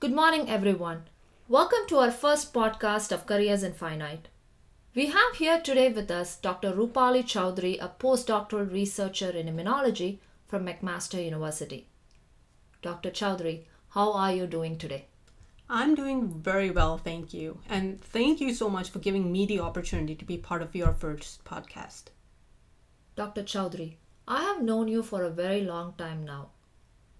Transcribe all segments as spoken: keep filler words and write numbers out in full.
Good morning, everyone. Welcome to our first podcast of Careers in Finite. We have here today with us Doctor Rupali Chowdhury, a postdoctoral researcher in immunology from McMaster University. Doctor Chowdhury, how are you doing today? I'm doing very well, thank you. And thank you so much for giving me the opportunity to be part of your first podcast. Doctor Chowdhury, I have known you for a very long time now.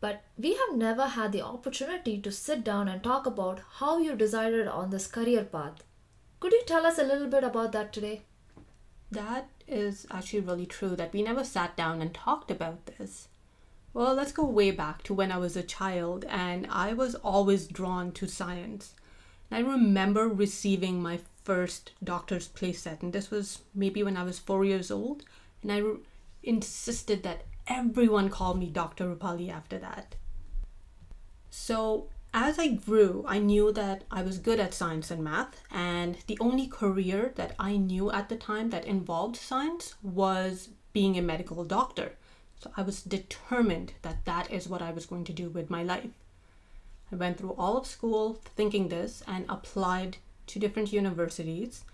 But we have never had the opportunity to sit down and talk about how you decided on this career path. Could you tell us a little bit about that today? That is actually really true that we never sat down and talked about this. Well, let's go way back to when I was a child, and I was always drawn to science. And I remember receiving my first doctor's playset, and this was maybe when I was four years old, and I re- insisted that everyone called me Doctor Rupali after that. So as I grew, I knew that I was good at science and math, and the only career that I knew at the time that involved science was being a medical doctor. So I was determined that that is what I was going to do with my life. I went through all of school thinking this and applied to different universities.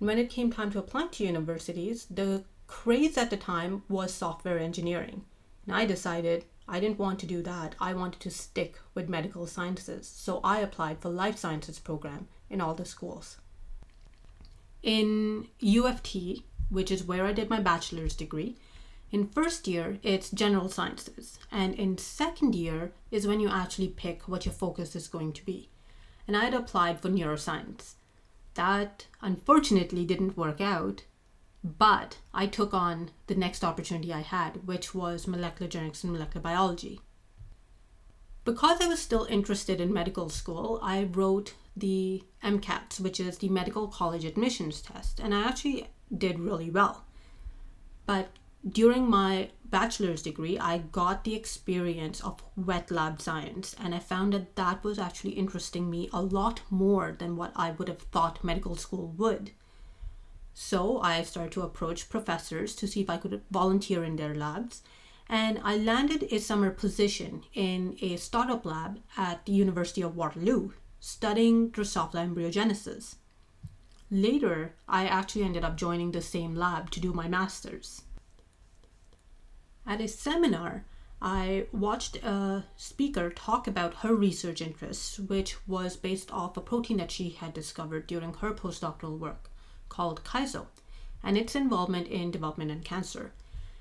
And when it came time to apply to universities, the craze at the time was software engineering, and I decided I didn't want to do that. I wanted to stick with medical sciences, so I applied for life sciences program in all the schools. In U F T, which is where I did my bachelor's degree, in first year it's general sciences, and in second year is when you actually pick what your focus is going to be, and I had applied for neuroscience. That unfortunately didn't work out, but I took on the next opportunity I had, which was molecular genetics and molecular biology. Because I was still interested in medical school, I wrote the MCATs, which is the medical college admissions test, and I actually did really well. But during my bachelor's degree, I got the experience of wet lab science, and I found that that was actually interesting me a lot more than what I would have thought medical school would. So I started to approach professors to see if I could volunteer in their labs, and I landed a summer position in a startup lab at the University of Waterloo studying Drosophila embryogenesis. Later, I actually ended up joining the same lab to do my master's. At a seminar, I watched a speaker talk about her research interests, which was based off a protein that she had discovered during her postdoctoral work, called Kaiso, and its involvement in development and cancer.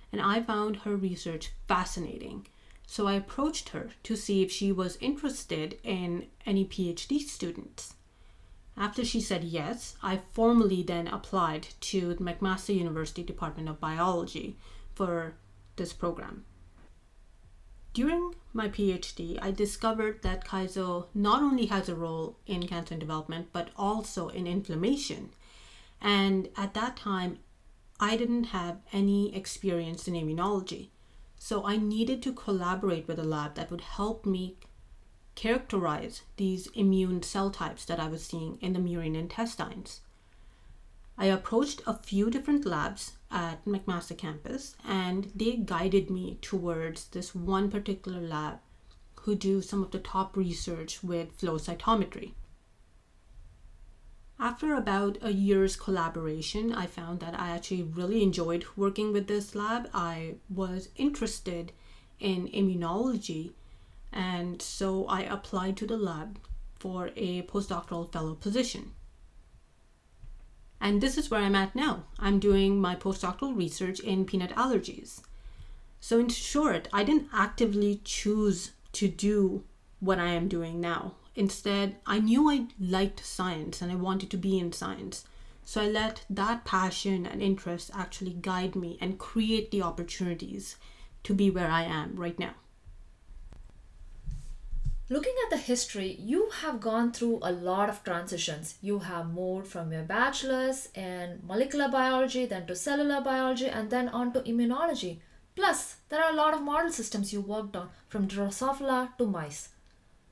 And I found her research fascinating. So I approached her to see if she was interested in any PhD students. After she said yes, I formally then applied to the McMaster University Department of Biology for this program. During my PhD, I discovered that Kaiso not only has a role in cancer development, but also in inflammation. And at that time, I didn't have any experience in immunology. So I needed to collaborate with a lab that would help me characterize these immune cell types that I was seeing in the murine intestines. I approached a few different labs at McMaster campus, and they guided me towards this one particular lab who do some of the top research with flow cytometry. After about a year's collaboration, I found that I actually really enjoyed working with this lab. I was interested in immunology, and so I applied to the lab for a postdoctoral fellow position. And this is where I'm at now. I'm doing my postdoctoral research in peanut allergies. So in short, I didn't actively choose to do what I am doing now. Instead, I knew I liked science and I wanted to be in science. So I let that passion and interest actually guide me and create the opportunities to be where I am right now. Looking at the history, you have gone through a lot of transitions. You have moved from your bachelor's in molecular biology, then to cellular biology, and then on to immunology. Plus, there are a lot of model systems you worked on, from Drosophila to mice.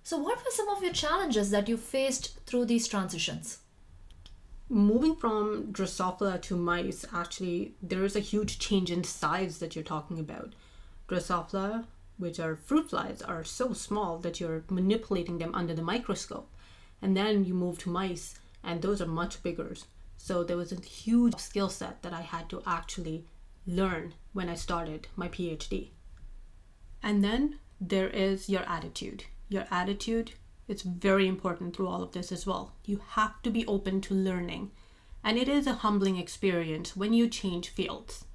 So what were some of your challenges that you faced through these transitions? Moving from Drosophila to mice, actually, there is a huge change in size that you're talking about. Drosophila which are fruit flies, are so small that you're manipulating them under the microscope. And then you move to mice, and those are much bigger. So there was a huge skill set that I had to actually learn when I started my PhD. And then there is your attitude. Your attitude is very important through all of this as well. You have to be open to learning. And it is a humbling experience when you change fields.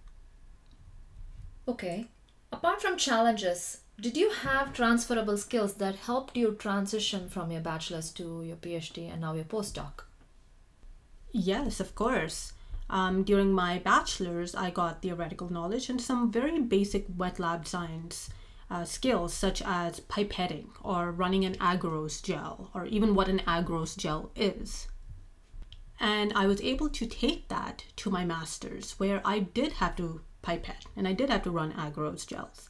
Okay. Apart from challenges, did you have transferable skills that helped you transition from your bachelor's to your PhD and now your postdoc? Yes, of course. Um, during my bachelor's, I got theoretical knowledge and some very basic wet lab science uh, skills, such as pipetting or running an agarose gel, or even what an agarose gel is. And I was able to take that to my master's, where I did have to pipette and I did have to run agarose gels.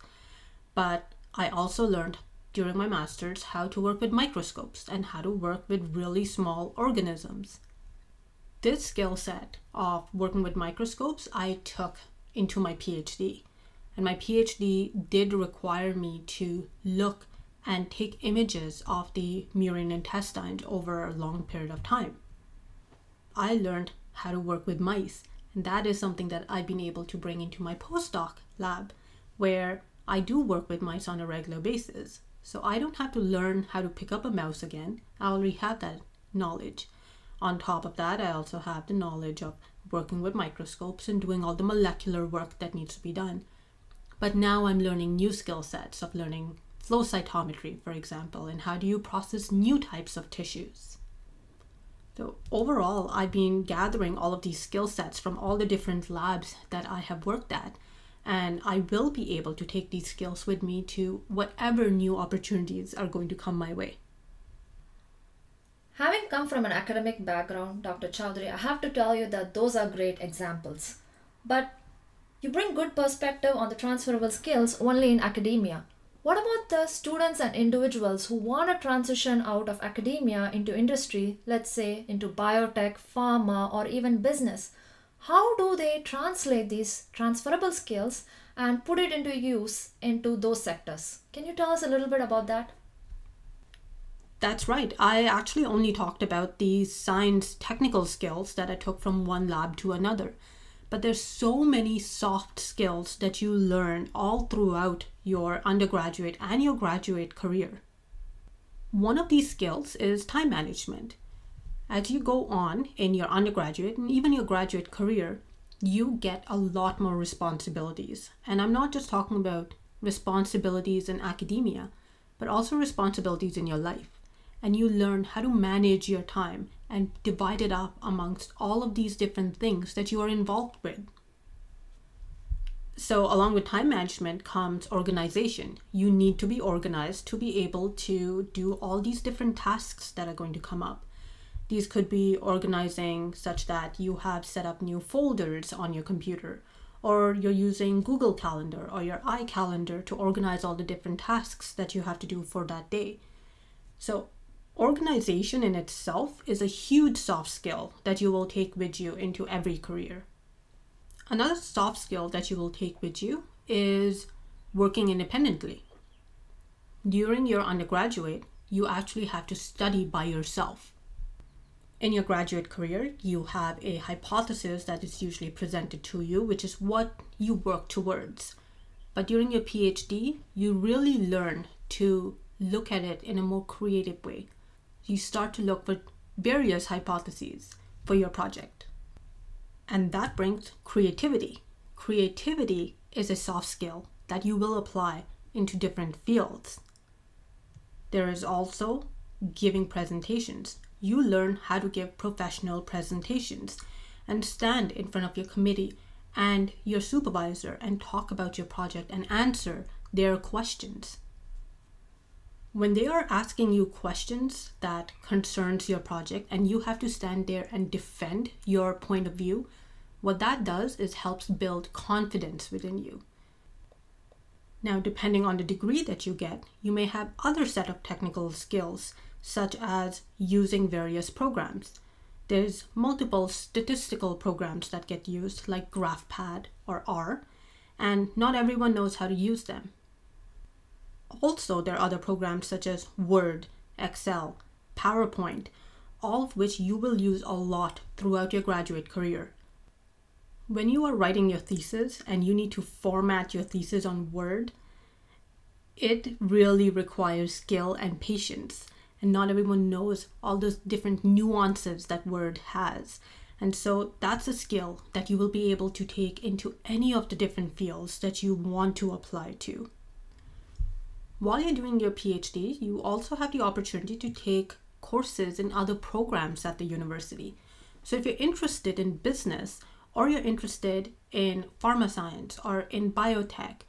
But I also learned during my master's how to work with microscopes and how to work with really small organisms. This skill set of working with microscopes I took into my PhD, and my PhD did require me to look and take images of the murine intestines over a long period of time. I learned how to work with mice, and that is something that I've been able to bring into my postdoc lab, where I do work with mice on a regular basis. So I don't have to learn how to pick up a mouse again. I already have that knowledge. On top of that, I also have the knowledge of working with microscopes and doing all the molecular work that needs to be done. But now I'm learning new skill sets of learning flow cytometry, for example, and how do you process new types of tissues. So overall, I've been gathering all of these skill sets from all the different labs that I have worked at, and I will be able to take these skills with me to whatever new opportunities are going to come my way. Having come from an academic background, Doctor Chowdhury, I have to tell you that those are great examples. But you bring good perspective on the transferable skills only in academia. What about the students and individuals who want to transition out of academia into industry, let's say into biotech, pharma, or even business? How do they translate these transferable skills and put it into use into those sectors? Can you tell us a little bit about that? That's right. I actually only talked about the science technical skills that I took from one lab to another. But there's so many soft skills that you learn all throughout your undergraduate and your graduate career. One of these skills is time management. As you go on in your undergraduate and even your graduate career, you get a lot more responsibilities. And I'm not just talking about responsibilities in academia, but also responsibilities in your life. And you learn how to manage your time and divide it up amongst all of these different things that you are involved with. So along with time management comes organization. You need to be organized to be able to do all these different tasks that are going to come up. These could be organizing such that you have set up new folders on your computer, or you're using Google Calendar or your iCalendar to organize all the different tasks that you have to do for that day. So organization in itself is a huge soft skill that you will take with you into every career. Another soft skill that you will take with you is working independently. During your undergraduate, you actually have to study by yourself. In your graduate career, you have a hypothesis that is usually presented to you, which is what you work towards. But during your PhD, you really learn to look at it in a more creative way. You start to look for various hypotheses for your project. And that brings creativity. Creativity is a soft skill that you will apply into different fields. There is also giving presentations. You learn how to give professional presentations and stand in front of your committee and your supervisor and talk about your project and answer their questions. When they are asking you questions that concerns your project and you have to stand there and defend your point of view, what that does is helps build confidence within you. Now, depending on the degree that you get, you may have other set of technical skills, such as using various programs. There's multiple statistical programs that get used, like GraphPad or R, and not everyone knows how to use them. Also, there are other programs such as Word, Excel, PowerPoint, all of which you will use a lot throughout your graduate career. When you are writing your thesis and you need to format your thesis on Word, it really requires skill and patience. And not everyone knows all those different nuances that Word has. And so that's a skill that you will be able to take into any of the different fields that you want to apply to. While you're doing your PhD, you also have the opportunity to take courses in other programs at the university. So if you're interested in business, or you're interested in pharma science or in biotech,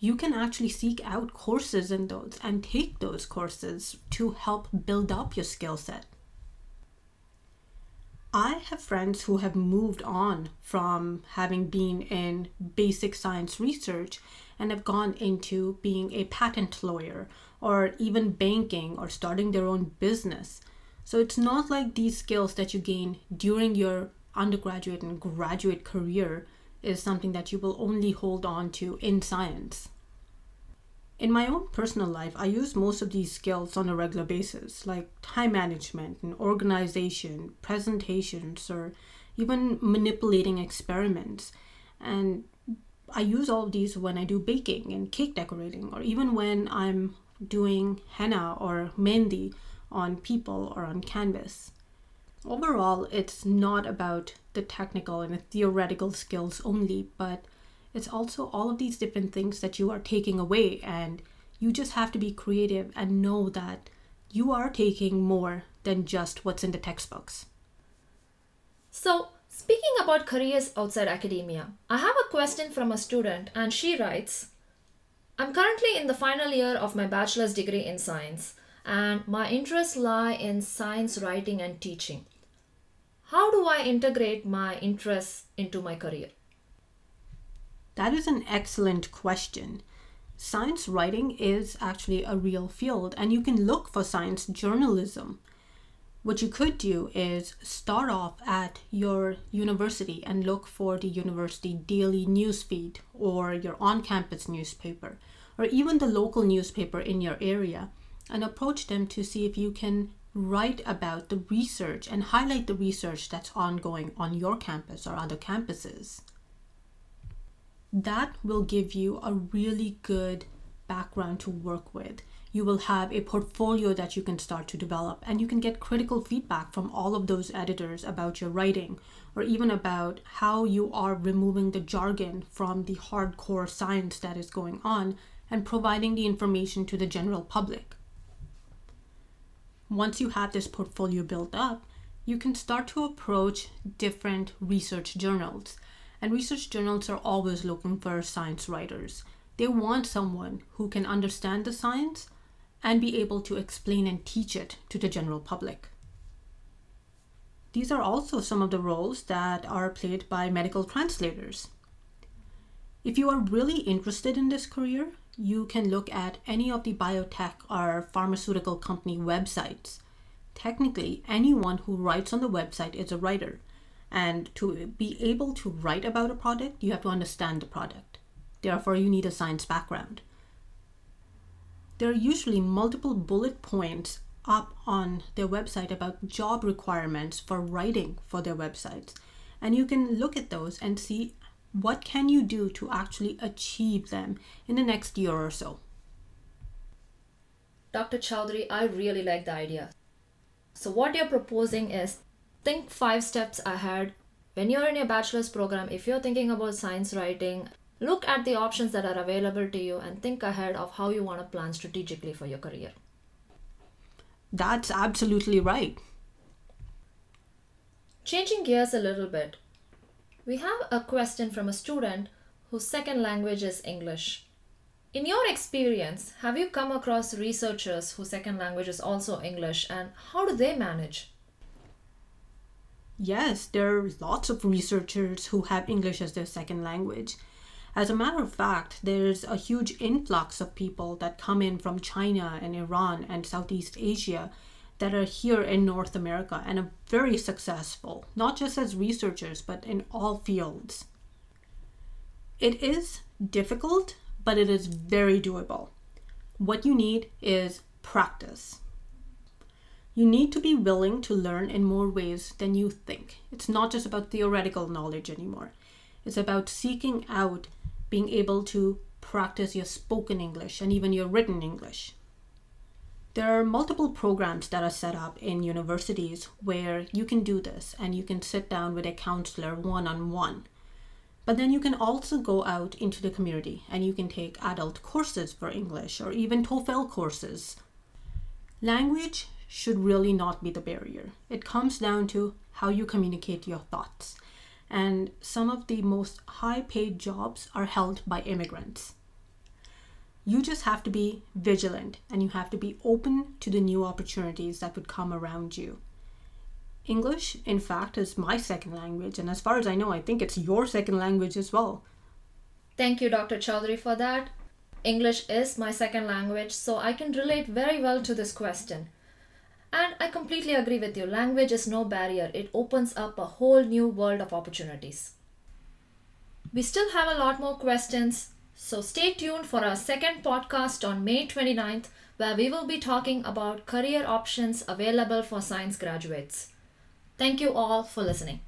you can actually seek out courses in those and take those courses to help build up your skill set. I have friends who have moved on from having been in basic science research and have gone into being a patent lawyer or even banking or starting their own business. So it's not like these skills that you gain during your undergraduate and graduate career is something that you will only hold on to in science. In my own personal life, I use most of these skills on a regular basis, like time management and organization, presentations, or even manipulating experiments. And I use all of these when I do baking and cake decorating, or even when I'm doing henna or mehndi on people or on canvas. Overall, it's not about the technical and the theoretical skills only, but it's also all of these different things that you are taking away, and you just have to be creative and know that you are taking more than just what's in the textbooks. So, speaking about careers outside academia, I have a question from a student, and she writes, I'm currently in the final year of my bachelor's degree in science, and my interests lie in science writing and teaching. How do I integrate my interests into my career? That is an excellent question. Science writing is actually a real field, and you can look for science journalism. What you could do is start off at your university and look for the university daily newsfeed or your on-campus newspaper, or even the local newspaper in your area, and approach them to see if you can write about the research and highlight the research that's ongoing on your campus or other campuses. That will give you a really good background to work with. You will have a portfolio that you can start to develop, and you can get critical feedback from all of those editors about your writing, or even about how you are removing the jargon from the hardcore science that is going on and providing the information to the general public. Once you have this portfolio built up, you can start to approach different research journals. And research journals are always looking for science writers. They want someone who can understand the science and be able to explain and teach it to the general public. These are also some of the roles that are played by medical translators. If you are really interested in this career, you can look at any of the biotech or pharmaceutical company websites. Technically, anyone who writes on the website is a writer. And to be able to write about a product, you have to understand the product. Therefore, you need a science background. There are usually multiple bullet points up on their website about job requirements for writing for their websites. And you can look at those and see what can you do to actually achieve them in the next year or so. Doctor Chowdhury, I really like the idea. So what you're proposing is think five steps ahead. When you're in your bachelor's program, if you're thinking about science writing, look at the options that are available to you and think ahead of how you want to plan strategically for your career. That's absolutely right. Changing gears a little bit, we have a question from a student whose second language is English. In your experience, have you come across researchers whose second language is also English, and how do they manage? Yes, there are lots of researchers who have English as their second language. As a matter of fact, there's a huge influx of people that come in from China and Iran and Southeast Asia that are here in North America and are very successful, not just as researchers, but in all fields. It is difficult, but it is very doable. What you need is practice. You need to be willing to learn in more ways than you think. It's not just about theoretical knowledge anymore. It's about seeking out, being able to practice your spoken English and even your written English. There are multiple programs that are set up in universities where you can do this and you can sit down with a counselor one-on-one. But then you can also go out into the community and you can take adult courses for English or even TOEFL courses. Language should really not be the barrier. It comes down to how you communicate your thoughts. And some of the most high-paid jobs are held by immigrants. You just have to be vigilant and you have to be open to the new opportunities that would come around you. English, in fact, is my second language, and as far as I know, I think it's your second language as well. Thank you, Doctor Chowdhury, for that. English is my second language, so I can relate very well to this question. And I completely agree with you. Language is no barrier. It opens up a whole new world of opportunities. We still have a lot more questions, so stay tuned for our second podcast on May twenty-ninth, where we will be talking about career options available for science graduates. Thank you all for listening.